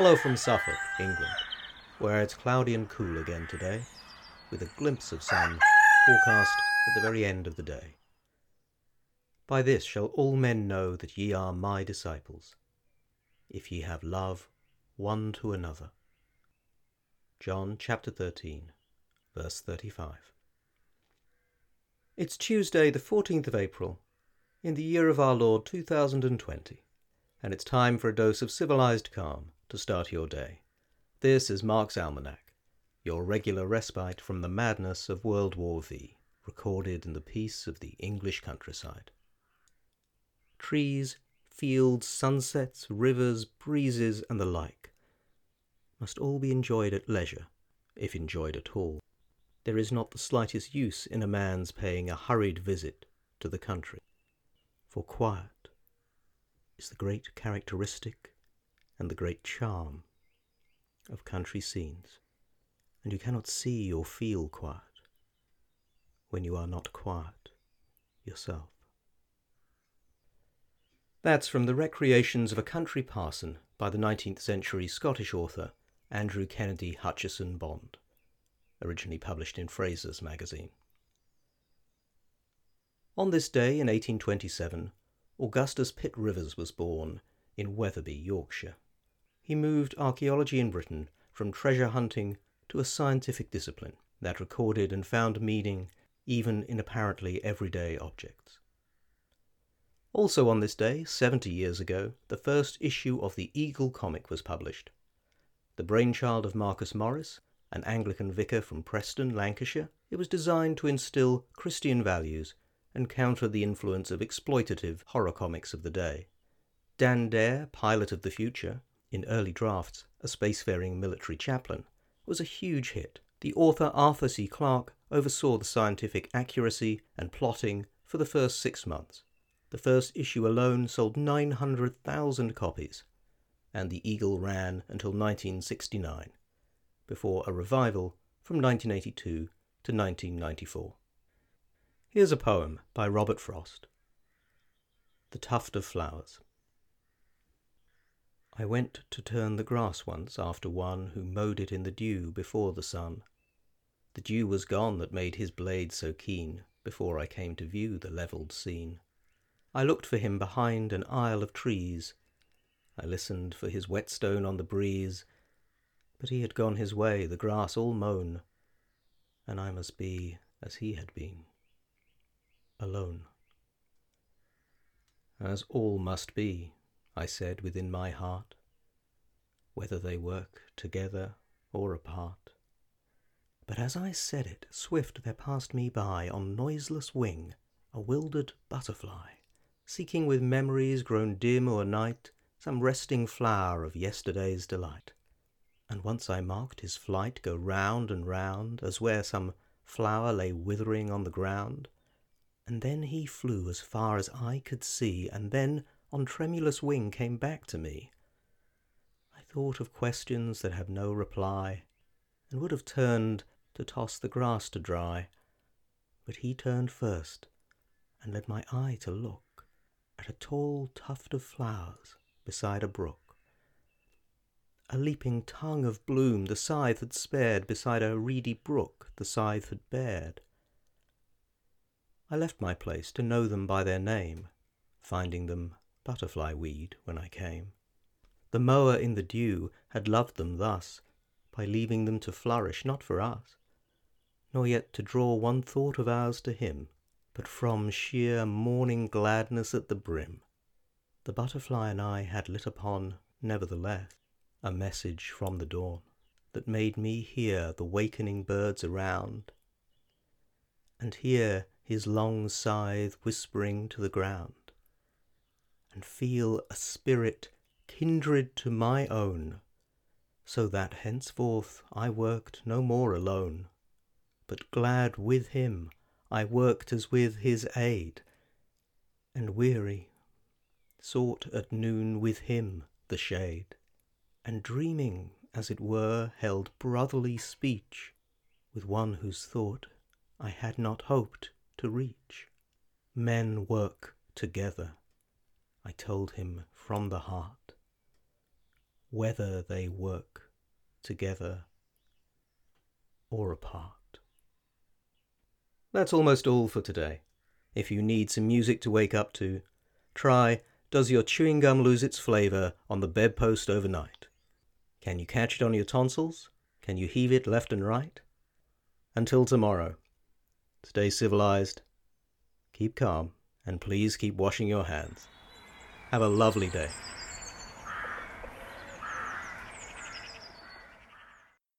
Hello from Suffolk, England, where it's cloudy and cool again today, with a glimpse of sun forecast at the very end of the day. By this shall all men know that ye are my disciples, if ye have love one to another. John chapter 13, verse 35. It's Tuesday, the 14th of April, in the year of our Lord 2020, and it's time for a dose of civilized calm to start your day. This is Mark's Almanac, your regular respite from the madness of World War V, recorded in the peace of the English countryside. Trees, fields, sunsets, rivers, breezes, and the like must all be enjoyed at leisure, if enjoyed at all. There is not the slightest use in a man's paying a hurried visit to the country, for quiet is the great characteristic and the great charm of country scenes, and you cannot see or feel quiet when you are not quiet yourself. That's from The Recreations of a Country Parson by the 19th century Scottish author Andrew Kennedy Hutchison Bond, originally published in Fraser's magazine. On this day in 1827, Augustus Pitt Rivers was born in Weatherby, Yorkshire. He moved archaeology in Britain from treasure hunting to a scientific discipline that recorded and found meaning even in apparently everyday objects. Also on this day, 70 years ago, the first issue of the Eagle comic was published. The brainchild of Marcus Morris, an Anglican vicar from Preston, Lancashire, it was designed to instill Christian values and counter the influence of exploitative horror comics of the day. Dan Dare, pilot of the future, in early drafts a spacefaring military chaplain, was a huge hit. The author Arthur C. Clarke oversaw the scientific accuracy and plotting for the first 6 months. The first issue alone sold 900,000 copies, and the Eagle ran until 1969. Before a revival from 1982 to 1994. Here's a poem by Robert Frost. The Tuft of Flowers. I went to turn the grass once after one who mowed it in the dew before the sun. The dew was gone that made his blade so keen before I came to view the levelled scene. I looked for him behind an aisle of trees. I listened for his whetstone on the breeze, but he had gone his way, the grass all mown, and I must be as he had been, alone. As all must be, I said within my heart, whether they work together or apart. But as I said it, swift there passed me by, on noiseless wing, a wildered butterfly, seeking with memories grown dim o'er night some resting flower of yesterday's delight. And once I marked his flight go round and round, as where some flower lay withering on the ground. And then he flew as far as I could see, and then on tremulous wing came back to me. I thought of questions that have no reply, and would have turned to toss the grass to dry. But he turned first, and led my eye to look at a tall tuft of flowers beside a brook. A leaping tongue of bloom the scythe had spared beside a reedy brook the scythe had bared. I left my place to know them by their name, finding them butterfly-weed when I came. The mower in the dew had loved them thus, by leaving them to flourish not for us, nor yet to draw one thought of ours to him, but from sheer morning gladness at the brim. The butterfly and I had lit upon, nevertheless, a message from the dawn that made me hear the wakening birds around, and hear his long scythe whispering to the ground, and feel a spirit kindred to my own, so that henceforth I worked no more alone, but glad with him I worked as with his aid, and weary sought at noon with him the shade. And dreaming, as it were, held brotherly speech with one whose thought I had not hoped to reach. Men work together, I told him from the heart. whether they work together or apart. That's almost all for today. If you need some music to wake up to, try Does Your Chewing Gum Lose Its Flavour on the Bedpost Overnight? Can you catch it on your tonsils? Can you heave it left and right? Until tomorrow, stay civilized, keep calm, and please keep washing your hands. Have a lovely day.